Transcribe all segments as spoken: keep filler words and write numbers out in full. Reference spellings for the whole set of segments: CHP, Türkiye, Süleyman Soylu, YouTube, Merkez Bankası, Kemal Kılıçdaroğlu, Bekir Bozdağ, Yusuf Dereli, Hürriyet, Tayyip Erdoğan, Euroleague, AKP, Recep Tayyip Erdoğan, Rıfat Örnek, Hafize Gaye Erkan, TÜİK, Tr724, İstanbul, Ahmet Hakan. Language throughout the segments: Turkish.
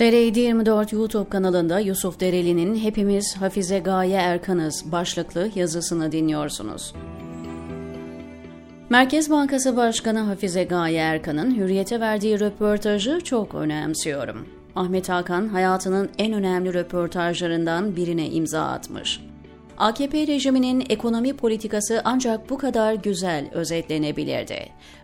T R yedi yirmi dört YouTube kanalında Yusuf Dereli'nin "Hepimiz Hafize Gaye Erkan'ız" başlıklı yazısını dinliyorsunuz. Merkez Bankası Başkanı Hafize Gaye Erkan'ın Hürriyet'e verdiği röportajı çok önemsiyorum. Ahmet Hakan hayatının en önemli röportajlarından birine imza atmış. A K P rejiminin ekonomi politikası ancak bu kadar güzel özetlenebilirdi.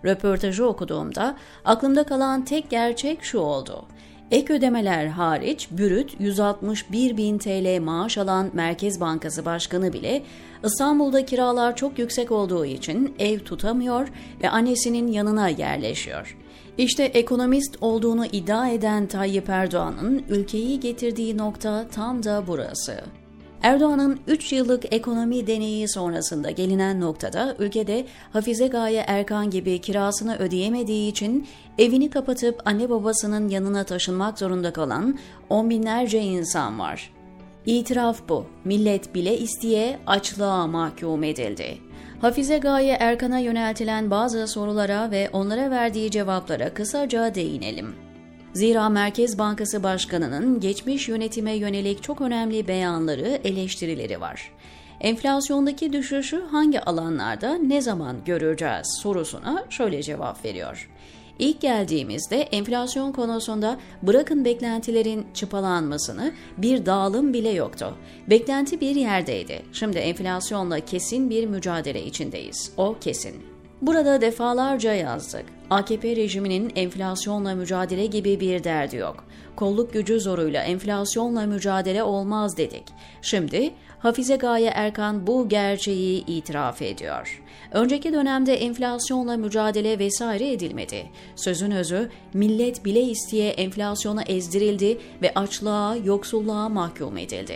Röportajı okuduğumda aklımda kalan tek gerçek şu oldu. Ek ödemeler hariç bürüt yüz altmış bir bin Türk lirası maaş alan Merkez Bankası Başkanı bile İstanbul'da kiralar çok yüksek olduğu için ev tutamıyor ve annesinin yanına yerleşiyor. İşte ekonomist olduğunu iddia eden Tayyip Erdoğan'ın ülkeyi getirdiği nokta tam da burası. Erdoğan'ın üç yıllık ekonomi deneyi sonrasında gelinen noktada ülkede Hafize Gaye Erkan gibi kirasını ödeyemediği için evini kapatıp anne babasının yanına taşınmak zorunda kalan on binlerce insan var. İtiraf bu. Millet bile isteye açlığa mahkum edildi. Hafize Gaye Erkan'a yöneltilen bazı sorulara ve onlara verdiği cevaplara kısaca değinelim. Zira Merkez Bankası Başkanı'nın geçmiş yönetime yönelik çok önemli beyanları, eleştirileri var. Enflasyondaki düşüşü hangi alanlarda ne zaman göreceğiz sorusuna şöyle cevap veriyor. İlk geldiğimizde enflasyon konusunda bırakın beklentilerin çıpalanmasını, bir dağılım bile yoktu. Beklenti bir yerdeydi. Şimdi enflasyonla kesin bir mücadele içindeyiz. O kesin. Burada defalarca yazdık. A K P rejiminin enflasyonla mücadele gibi bir derdi yok. Kolluk gücü zoruyla enflasyonla mücadele olmaz dedik. Şimdi Hafize Gaye Erkan bu gerçeği itiraf ediyor. Önceki dönemde enflasyonla mücadele vesaire edilmedi. Sözün özü, millet bile isteye enflasyona ezdirildi ve açlığa, yoksulluğa mahkum edildi.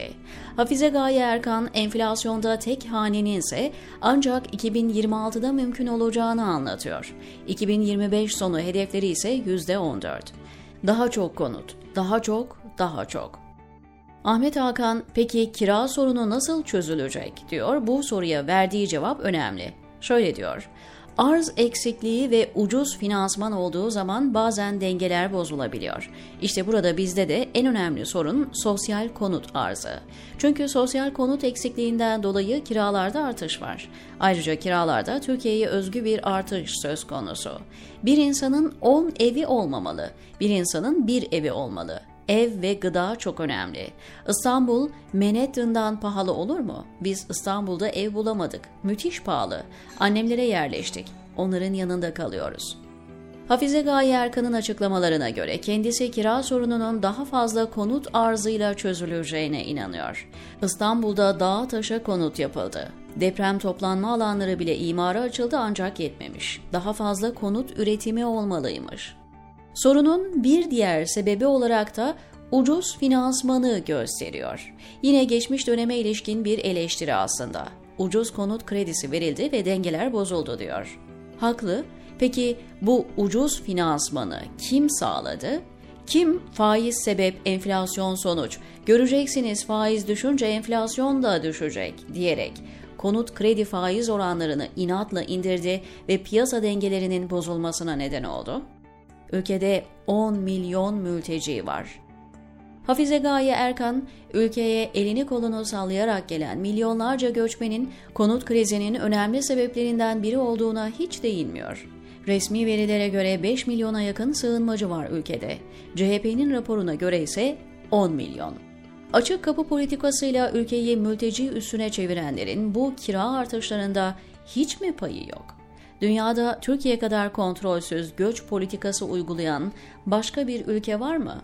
Hafize Gaye Erkan, enflasyonda tek hanenin ise ancak iki bin yirmi altıda mümkün olacağını anlatıyor. iki bin yirmi beş sonu hedefleri ise yüzde on dört. Daha çok konut, daha çok, daha çok. Ahmet Hakan, peki kira sorunu nasıl çözülecek diyor. Bu soruya verdiği cevap önemli. Şöyle diyor, arz eksikliği ve ucuz finansman olduğu zaman bazen dengeler bozulabiliyor. İşte burada bizde de en önemli sorun sosyal konut arzı. Çünkü sosyal konut eksikliğinden dolayı kiralarda artış var. Ayrıca kiralarda Türkiye'ye özgü bir artış söz konusu. Bir insanın on evi olmamalı, bir insanın bir evi olmalı. Ev ve gıda çok önemli. İstanbul, Manhattan'dan pahalı olur mu? Biz İstanbul'da ev bulamadık. Müthiş pahalı. Annemlere yerleştik. Onların yanında kalıyoruz. Hafize Gaye Erkan'ın açıklamalarına göre kendisi kira sorununun daha fazla konut arzıyla çözüleceğine inanıyor. İstanbul'da dağa taşa konut yapıldı. Deprem toplanma alanları bile imara açıldı ancak yetmemiş. Daha fazla konut üretimi olmalıymış. Sorunun bir diğer sebebi olarak da ucuz finansmanı gösteriyor. Yine geçmiş döneme ilişkin bir eleştiri aslında. Ucuz konut kredisi verildi ve dengeler bozuldu diyor. Haklı. Peki bu ucuz finansmanı kim sağladı? Kim? Faiz sebep, enflasyon sonuç. Göreceksiniz faiz düşünce enflasyon da düşecek diyerek konut kredi faiz oranlarını inatla indirdi ve piyasa dengelerinin bozulmasına neden oldu. Ülkede on milyon mülteci var. Hafize Gaye Erkan, ülkeye elini kolunu sallayarak gelen milyonlarca göçmenin konut krizinin önemli sebeplerinden biri olduğuna hiç değinmiyor. Resmi verilere göre beş milyona yakın sığınmacı var ülkede. C H P'nin raporuna göre ise on milyon. Açık kapı politikasıyla ülkeyi mülteci üssüne çevirenlerin bu kira artışlarında hiç mi payı yok? Dünyada Türkiye kadar kontrolsüz göç politikası uygulayan başka bir ülke var mı?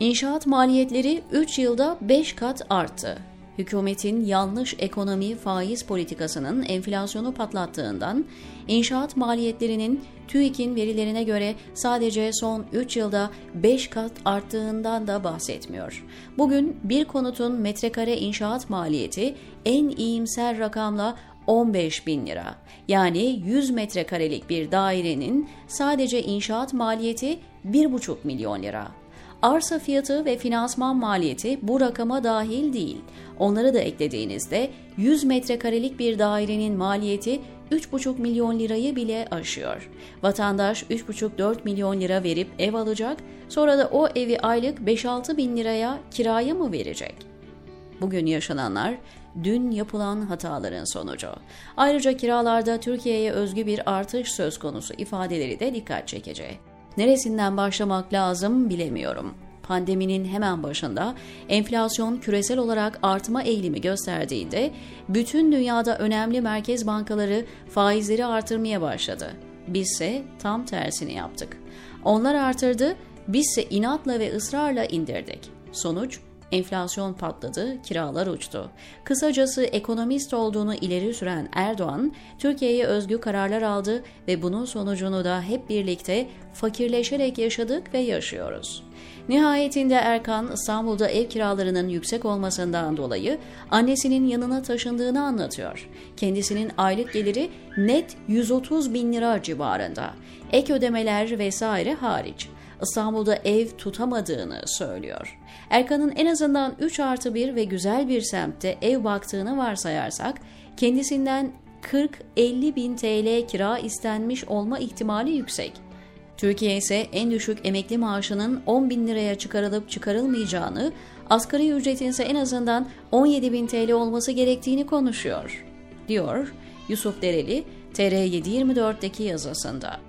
İnşaat maliyetleri üç yılda beş kat arttı. Hükümetin yanlış ekonomi faiz politikasının enflasyonu patlattığından inşaat maliyetlerinin TÜİK'in verilerine göre sadece son üç yılda beş kat arttığından da bahsetmiyor. Bugün bir konutun metrekare inşaat maliyeti en iyimser rakamla on beş bin lira. Yani yüz metrekarelik bir dairenin sadece inşaat maliyeti bir buçuk milyon lira. Arsa fiyatı ve finansman maliyeti bu rakama dahil değil. Onları da eklediğinizde yüz metrekarelik bir dairenin maliyeti üç buçuk milyon lirayı bile aşıyor. Vatandaş üç buçuk dört milyon lira verip ev alacak, sonra da o evi aylık beş altı bin liraya kiraya mı verecek? Bugün yaşananlar dün yapılan hataların sonucu. Ayrıca kiralarda Türkiye'ye özgü bir artış söz konusu ifadeleri de dikkat çekici. Neresinden başlamak lazım bilemiyorum. Pandeminin hemen başında enflasyon küresel olarak artma eğilimi gösterdiğinde bütün dünyada önemli merkez bankaları faizleri artırmaya başladı. Bizse tam tersini yaptık. Onlar artırdı, bizse inatla ve ısrarla indirdik. Sonuç? Enflasyon patladı, kiralar uçtu. Kısacası ekonomist olduğunu ileri süren Erdoğan, Türkiye'ye özgü kararlar aldı ve bunun sonucunu da hep birlikte fakirleşerek yaşadık ve yaşıyoruz. Nihayetinde Erkan, İstanbul'da ev kiralarının yüksek olmasından dolayı annesinin yanına taşındığını anlatıyor. Kendisinin aylık geliri net yüz otuz bin lira civarında. Ek ödemeler vesaire hariç. İstanbul'da ev tutamadığını söylüyor. Erkan'ın en azından üç artı bir ve güzel bir semtte ev baktığını varsayarsak, kendisinden kırk elli bin T L kira istenmiş olma ihtimali yüksek. Türkiye ise en düşük emekli maaşının on bin liraya çıkarılıp çıkarılmayacağını, asgari ücretin ise en azından on yedi bin T L olması gerektiğini konuşuyor, diyor Yusuf Dereli T R yedi yüz yirmi dört'teki yazısında.